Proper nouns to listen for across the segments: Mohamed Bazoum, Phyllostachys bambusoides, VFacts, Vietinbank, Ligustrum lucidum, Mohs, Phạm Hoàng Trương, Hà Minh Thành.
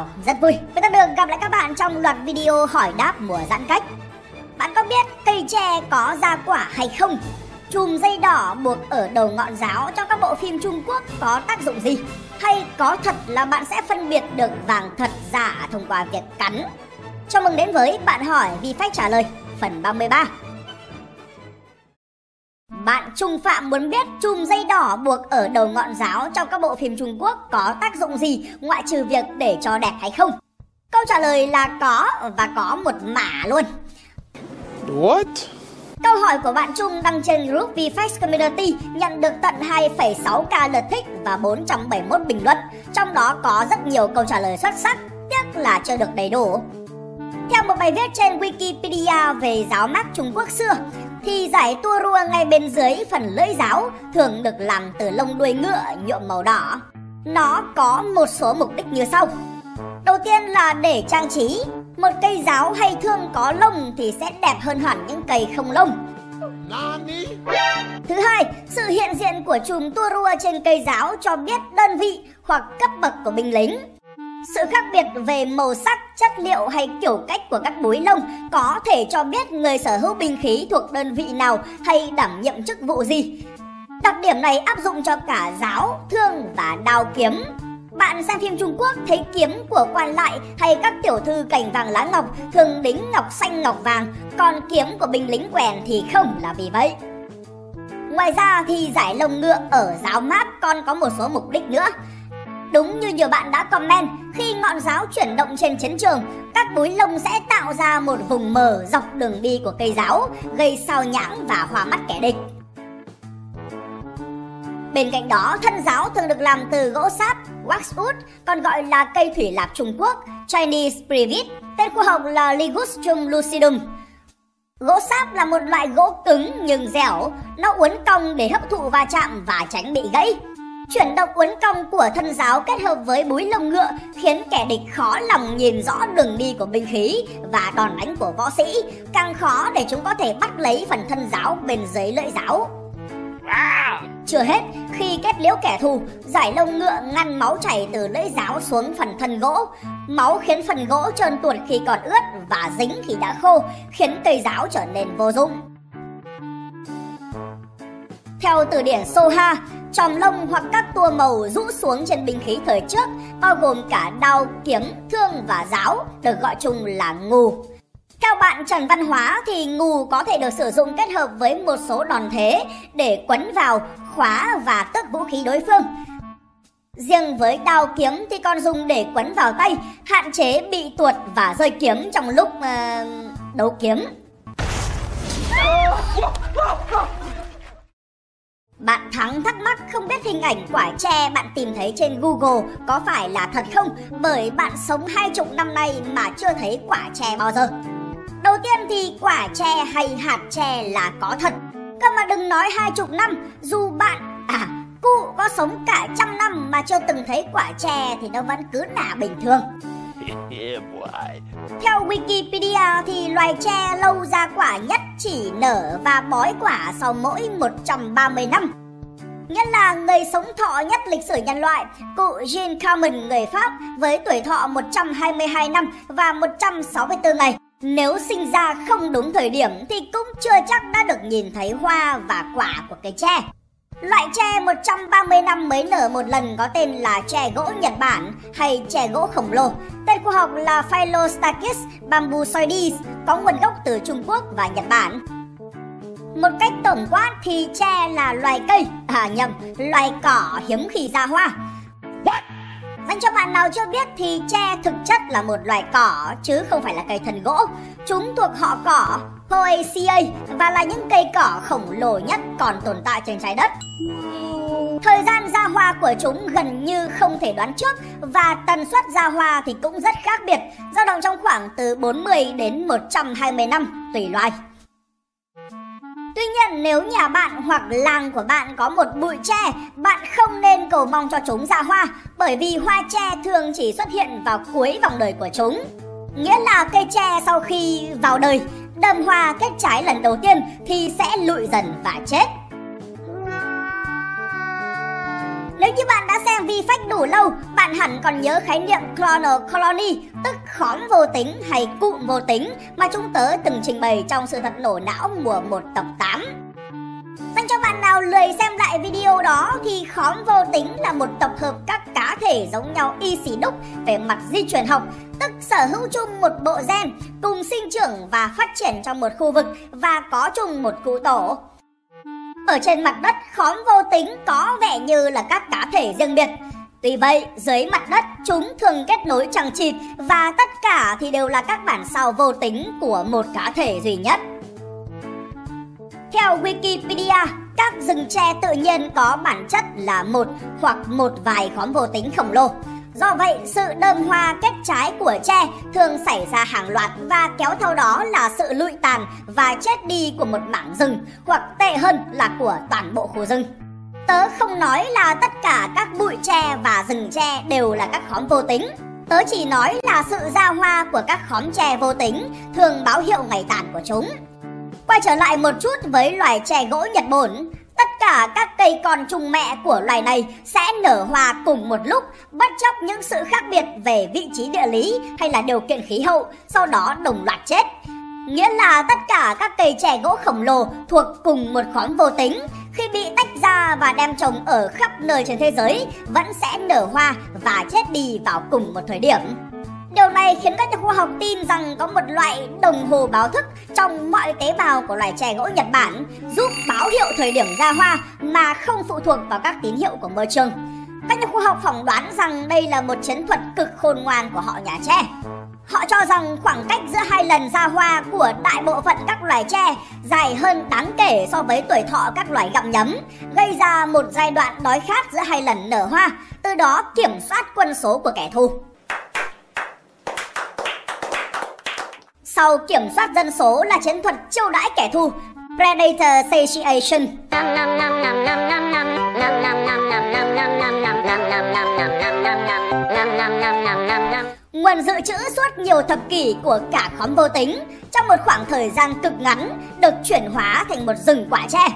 Thảo, rất vui với Tân Đường gặp lại các bạn trong loạt video hỏi đáp mùa giãn cách. Bạn có biết cây tre có ra quả hay không? Chùm dây đỏ buộc ở đầu ngọn giáo trong các bộ phim Trung Quốc có tác dụng gì? Hay có thật là bạn sẽ phân biệt được vàng thật giả thông qua việc cắn? Chào mừng đến với Bạn hỏi VFacts trả lời phần 33. Bạn Trung Phạm muốn biết chùm dây đỏ buộc ở đầu ngọn giáo trong các bộ phim Trung Quốc có tác dụng gì ngoại trừ việc để cho đẹp hay không? Câu trả lời là có, và có một mả luôn. What? Câu hỏi của bạn Trung đăng trên group VFacts Community nhận được tận 2,6k lượt thích và 471 bình luận, trong đó có rất nhiều câu trả lời xuất sắc, tiếc là chưa được đầy đủ. Theo một bài viết trên Wikipedia về giáo mác Trung Quốc xưa, thì giải tua rua ngay bên dưới phần lưỡi giáo thường được làm từ lông đuôi ngựa nhuộm màu đỏ. Nó có một số mục đích như sau. Đầu tiên là để trang trí. Một cây giáo hay thương có lông thì sẽ đẹp hơn hẳn những cây không lông. Thứ hai, sự hiện diện của chùm tua rua trên cây giáo cho biết đơn vị hoặc cấp bậc của binh lính. Sự khác biệt về màu sắc, chất liệu hay kiểu cách của các búi lông có thể cho biết người sở hữu binh khí thuộc đơn vị nào hay đảm nhiệm chức vụ gì. Đặc điểm này áp dụng cho cả giáo, thương và đao kiếm. Bạn xem phim Trung Quốc thấy kiếm của quan lại hay các tiểu thư cành vàng lá ngọc thường đính ngọc xanh ngọc vàng, còn kiếm của binh lính quèn thì không là vì vậy. Ngoài ra thì giải lông ngựa ở giáo mát còn có một số mục đích nữa. Đúng như nhiều bạn đã comment, khi ngọn giáo chuyển động trên chiến trường, các búi lông sẽ tạo ra một vùng mờ dọc đường đi của cây giáo, gây sao nhãng và hoa mắt kẻ địch. Bên cạnh đó, thân giáo thường được làm từ gỗ sáp, waxwood, còn gọi là cây thủy lạp Trung Quốc, Chinese privet, tên khoa học là Ligustrum lucidum. Gỗ sáp là một loại gỗ cứng nhưng dẻo, nó uốn cong để hấp thụ va chạm và tránh bị gãy. Chuyển động uốn cong của thân giáo kết hợp với búi lông ngựa khiến kẻ địch khó lòng nhìn rõ đường đi của binh khí và đòn đánh của võ sĩ, càng khó để chúng có thể bắt lấy phần thân giáo bên dưới lưỡi giáo. Chưa hết, khi kết liễu kẻ thù, giải lông ngựa ngăn máu chảy từ lưỡi giáo xuống phần thân gỗ. Máu khiến phần gỗ trơn tuột khi còn ướt và dính khi đã khô, khiến cây giáo trở nên vô dụng. Theo từ điển Soha, tròm lông hoặc các tua màu rũ xuống trên binh khí thời trước, bao gồm cả đao, kiếm, thương và giáo, được gọi chung là ngù. Theo bạn Trần Văn Hóa thì ngù có thể được sử dụng kết hợp với một số đòn thế để quấn vào, khóa và tước vũ khí đối phương. Riêng với đao kiếm thì còn dùng để quấn vào tay, hạn chế bị tuột và rơi kiếm trong lúc đấu kiếm. Bạn Thắng thắc mắc không biết hình ảnh quả tre bạn tìm thấy trên Google có phải là thật không, bởi bạn sống 20 năm nay mà chưa thấy quả tre bao giờ. Đầu tiên thì quả tre hay hạt tre là có thật. Cơ mà đừng nói 20 năm, dù bạn, cụ có sống cả 100 năm mà chưa từng thấy quả tre thì nó vẫn cứ là bình thường. Theo Wikipedia thì loài tre lâu ra quả nhất chỉ nở và bói quả sau mỗi 130 năm. Nghĩa là người sống thọ nhất lịch sử nhân loại, cụ Jean Calment người Pháp với tuổi thọ 122 năm và 164 ngày. Nếu sinh ra không đúng thời điểm thì cũng chưa chắc đã được nhìn thấy hoa và quả của cây tre. Loại tre 130 năm mới nở một lần có tên là tre gỗ Nhật Bản hay tre gỗ khổng lồ. Tên khoa học là Phyllostachys bambusoides, có nguồn gốc từ Trung Quốc và Nhật Bản. Một cách tổng quát thì tre là loài cây, loài cỏ hiếm khi ra hoa. Dành cho bạn nào chưa biết thì tre thực chất là một loài cỏ chứ không phải là cây thân gỗ. Chúng thuộc họ cỏ Poaceae và là những cây cỏ khổng lồ nhất còn tồn tại trên trái đất. Thời gian ra hoa của chúng gần như không thể đoán trước và tần suất ra hoa thì cũng rất khác biệt, dao động trong khoảng từ 40 đến 120 năm tùy loài. Tuy nhiên, nếu nhà bạn hoặc làng của bạn có một bụi tre, bạn không nên cầu mong cho chúng ra hoa, bởi vì hoa tre thường chỉ xuất hiện vào cuối vòng đời của chúng. Nghĩa là cây tre sau khi vào đời, đâm hoa kết trái lần đầu tiên thì sẽ lụi dần và chết. Nếu như bạn đã xem xem VFacts đủ lâu, bạn hẳn còn nhớ khái niệm clonal colony, tức khóm vô tính hay cụm vô tính mà chúng tớ từng trình bày trong sự thật nổ não mùa 1 tập 8. Dành cho bạn nào lười xem lại video đó thì khóm vô tính là một tập hợp các cá thể giống nhau y xì đúc về mặt di truyền học, tức sở hữu chung một bộ gen, cùng sinh trưởng và phát triển trong một khu vực và có chung một cụ tổ. Ở trên mặt đất, khóm vô tính có vẻ như là các cá thể riêng biệt. Tuy vậy, dưới mặt đất chúng thường kết nối chằng chịt và tất cả thì đều là các bản sao vô tính của một cá thể duy nhất. Theo Wikipedia, các rừng tre tự nhiên có bản chất là một hoặc một vài khóm vô tính khổng lồ. Do vậy, sự đơm hoa kết trái của tre thường xảy ra hàng loạt và kéo theo đó là sự lụi tàn và chết đi của một mảng rừng, hoặc tệ hơn là của toàn bộ khu rừng. Tớ không nói là tất cả các bụi tre và rừng tre đều là các khóm vô tính. Tớ chỉ nói là sự ra hoa của các khóm tre vô tính thường báo hiệu ngày tàn của chúng. Quay trở lại một chút với loài tre gỗ Nhật Bản. Tất cả các cây con trùng mẹ của loài này sẽ nở hoa cùng một lúc, bất chấp những sự khác biệt về vị trí địa lý hay là điều kiện khí hậu, sau đó đồng loạt chết. Nghĩa là tất cả các cây tre gỗ khổng lồ thuộc cùng một khóm vô tính, khi bị tách ra và đem trồng ở khắp nơi trên thế giới, vẫn sẽ nở hoa và chết đi vào cùng một thời điểm. Điều này khiến các nhà khoa học tin rằng có một loại đồng hồ báo thức trong mọi tế bào của loài tre gỗ Nhật Bản, giúp báo hiệu thời điểm ra hoa mà không phụ thuộc vào các tín hiệu của môi trường. Các nhà khoa học phỏng đoán rằng đây là một chiến thuật cực khôn ngoan của họ nhà tre. Họ cho rằng khoảng cách giữa hai lần ra hoa của đại bộ phận các loài tre dài hơn đáng kể so với tuổi thọ các loài gặm nhấm, gây ra một giai đoạn đói khát giữa hai lần nở hoa, từ đó kiểm soát quân số của kẻ thù. Sau kiểm soát dân số là chiến thuật chiêu đãi kẻ thù, predator satiation. Nguồn dự trữ suốt nhiều thập kỷ của cả khóm vô tính trong một khoảng thời gian cực ngắn được chuyển hóa thành một rừng quả tre.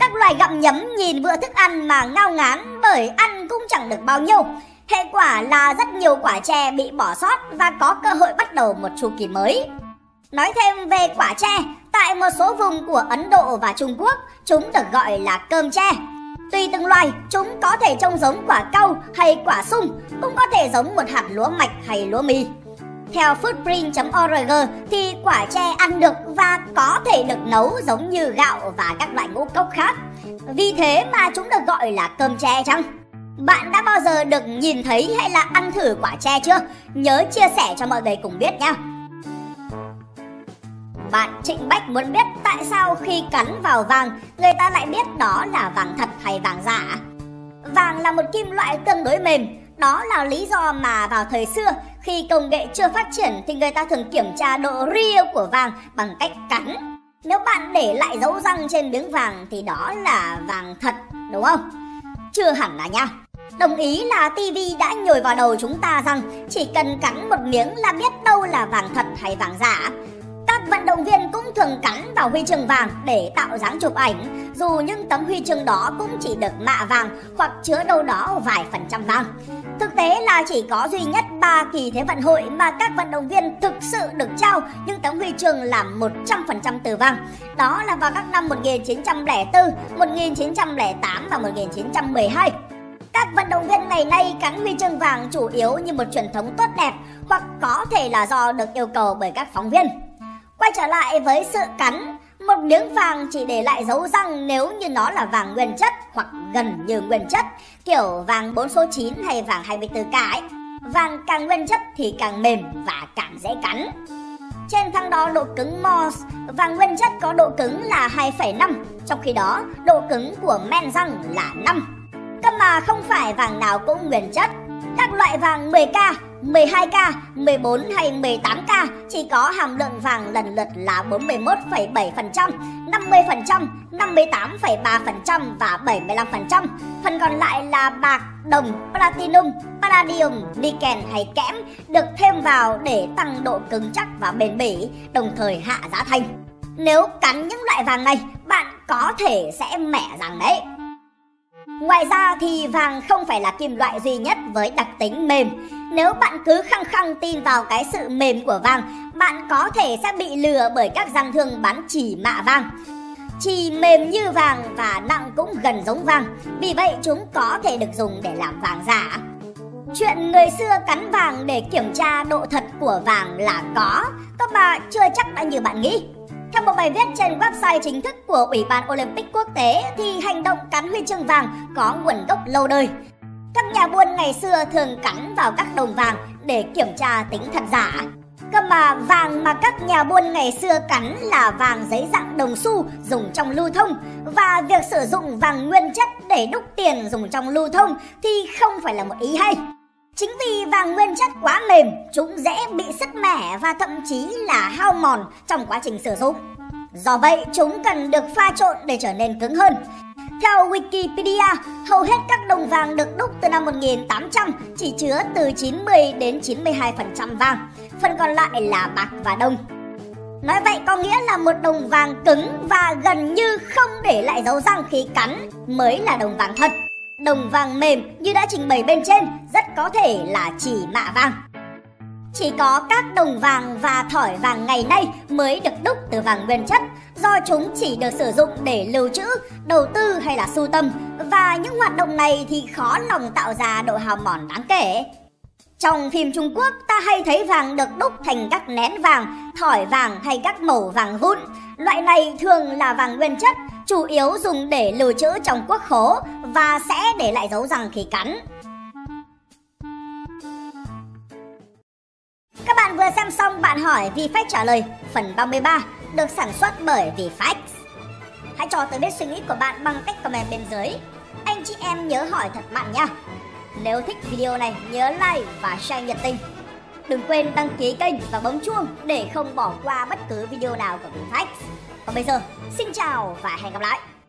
Các loài gặm nhấm nhìn bữa thức ăn mà ngao ngán bởi ăn cũng chẳng được bao nhiêu. Hệ quả là rất nhiều quả tre bị bỏ sót và có cơ hội bắt đầu một chu kỳ mới. Nói thêm về quả tre, tại một số vùng của Ấn Độ và Trung Quốc, chúng được gọi là cơm tre. Tùy từng loài, chúng có thể trông giống quả cau hay quả sung, cũng có thể giống một hạt lúa mạch hay lúa mì. Theo foodprint.org thì quả tre ăn được và có thể được nấu giống như gạo và các loại ngũ cốc khác. Vì thế mà chúng được gọi là cơm tre chăng? Bạn đã bao giờ được nhìn thấy hay là ăn thử quả tre chưa? Nhớ chia sẻ cho mọi người cùng biết nha! Bạn Trịnh Bách muốn biết tại sao khi cắn vào vàng, người ta lại biết đó là vàng thật hay vàng giả. Vàng là một kim loại tương đối mềm. Đó là lý do mà vào thời xưa, khi công nghệ chưa phát triển thì người ta thường kiểm tra độ ria của vàng bằng cách cắn. Nếu bạn để lại dấu răng trên miếng vàng thì đó là vàng thật, đúng không? Chưa hẳn là nha. Đồng ý là TV đã nhồi vào đầu chúng ta rằng chỉ cần cắn một miếng là biết đâu là vàng thật hay vàng giả. Các vận động viên cũng thường cắn vào huy chương vàng để tạo dáng chụp ảnh, dù những tấm huy chương đó cũng chỉ được mạ vàng hoặc chứa đâu đó vài % vàng. Thực tế là chỉ có duy nhất 3 kỳ Thế vận hội mà các vận động viên thực sự được trao những tấm huy chương làm 100% từ vàng. Đó là vào các năm 1904, 1908 và 1912. Các vận động viên ngày nay cắn huy chương vàng chủ yếu như một truyền thống tốt đẹp, hoặc có thể là do được yêu cầu bởi các phóng viên. Quay trở lại với sự cắn, một miếng vàng chỉ để lại dấu răng nếu như nó là vàng nguyên chất hoặc gần như nguyên chất, kiểu vàng 4 số 9 hay vàng 24K ấy. Vàng càng nguyên chất thì càng mềm và càng dễ cắn. Trên thang đo độ cứng Mohs, vàng nguyên chất có độ cứng là 2,5, trong khi đó độ cứng của men răng là 5. Cơ mà không phải vàng nào cũng nguyên chất. Các loại vàng 10K, 12K, 14 hay 18K chỉ có hàm lượng vàng lần lượt là 41,7%, 50%, 58,3% và 75%. Phần còn lại là bạc, đồng, platinum, palladium, niken hay kẽm được thêm vào để tăng độ cứng chắc và bền bỉ, đồng thời hạ giá thành. Nếu cắn những loại vàng này, bạn có thể sẽ mẻ răng đấy. Ngoài ra thì vàng không phải là kim loại duy nhất với đặc tính mềm. Nếu bạn cứ khăng khăng tin vào cái sự mềm của vàng, bạn có thể sẽ bị lừa bởi các gian thương bán chỉ mạ vàng. Chỉ mềm như vàng và nặng cũng gần giống vàng, vì vậy chúng có thể được dùng để làm vàng giả. Chuyện người xưa cắn vàng để kiểm tra độ thật của vàng là có mà chưa chắc đã như bạn nghĩ. Theo một bài viết trên website chính thức của Ủy ban Olympic Quốc tế thì hành động cắn huy chương vàng có nguồn gốc lâu đời. Các nhà buôn ngày xưa thường cắn vào các đồng vàng để kiểm tra tính thật giả. Cơ mà vàng mà các nhà buôn ngày xưa cắn là vàng giấy dạng đồng xu dùng trong lưu thông, và việc sử dụng vàng nguyên chất để đúc tiền dùng trong lưu thông thì không phải là một ý hay. Chính vì vàng nguyên chất quá mềm, chúng dễ bị sứt mẻ và thậm chí là hao mòn trong quá trình sử dụng. Do vậy, chúng cần được pha trộn để trở nên cứng hơn. Theo Wikipedia, hầu hết các đồng vàng được đúc từ năm 1800 chỉ chứa từ 90 đến 92% vàng, phần còn lại là bạc và đồng. Nói vậy có nghĩa là một đồng vàng cứng và gần như không để lại dấu răng khi cắn mới là đồng vàng thật. Đồng vàng mềm như đã trình bày bên trên rất có thể là chỉ mạ vàng. Chỉ có các đồng vàng và thỏi vàng ngày nay mới được đúc từ vàng nguyên chất, do chúng chỉ được sử dụng để lưu trữ, đầu tư hay là sưu tầm, và những hoạt động này thì khó lòng tạo ra độ hao mòn đáng kể. Trong phim Trung Quốc, ta hay thấy vàng được đúc thành các nén vàng, thỏi vàng hay các mẩu vàng vụn. Loại này thường là vàng nguyên chất, chủ yếu dùng để lưu trữ trong quốc khố và sẽ để lại dấu răng khi cắn. Các bạn vừa xem xong bạn hỏi VFacts trả lời phần 33 được sản xuất bởi VFacts. Hãy cho tôi biết suy nghĩ của bạn bằng cách comment bên dưới. Anh chị em nhớ hỏi thật mặn nha. Nếu thích video này nhớ like và share nhiệt tình. Đừng quên đăng ký kênh và bấm chuông để không bỏ qua bất cứ video nào của VFacts. Còn bây giờ, xin chào và hẹn gặp lại.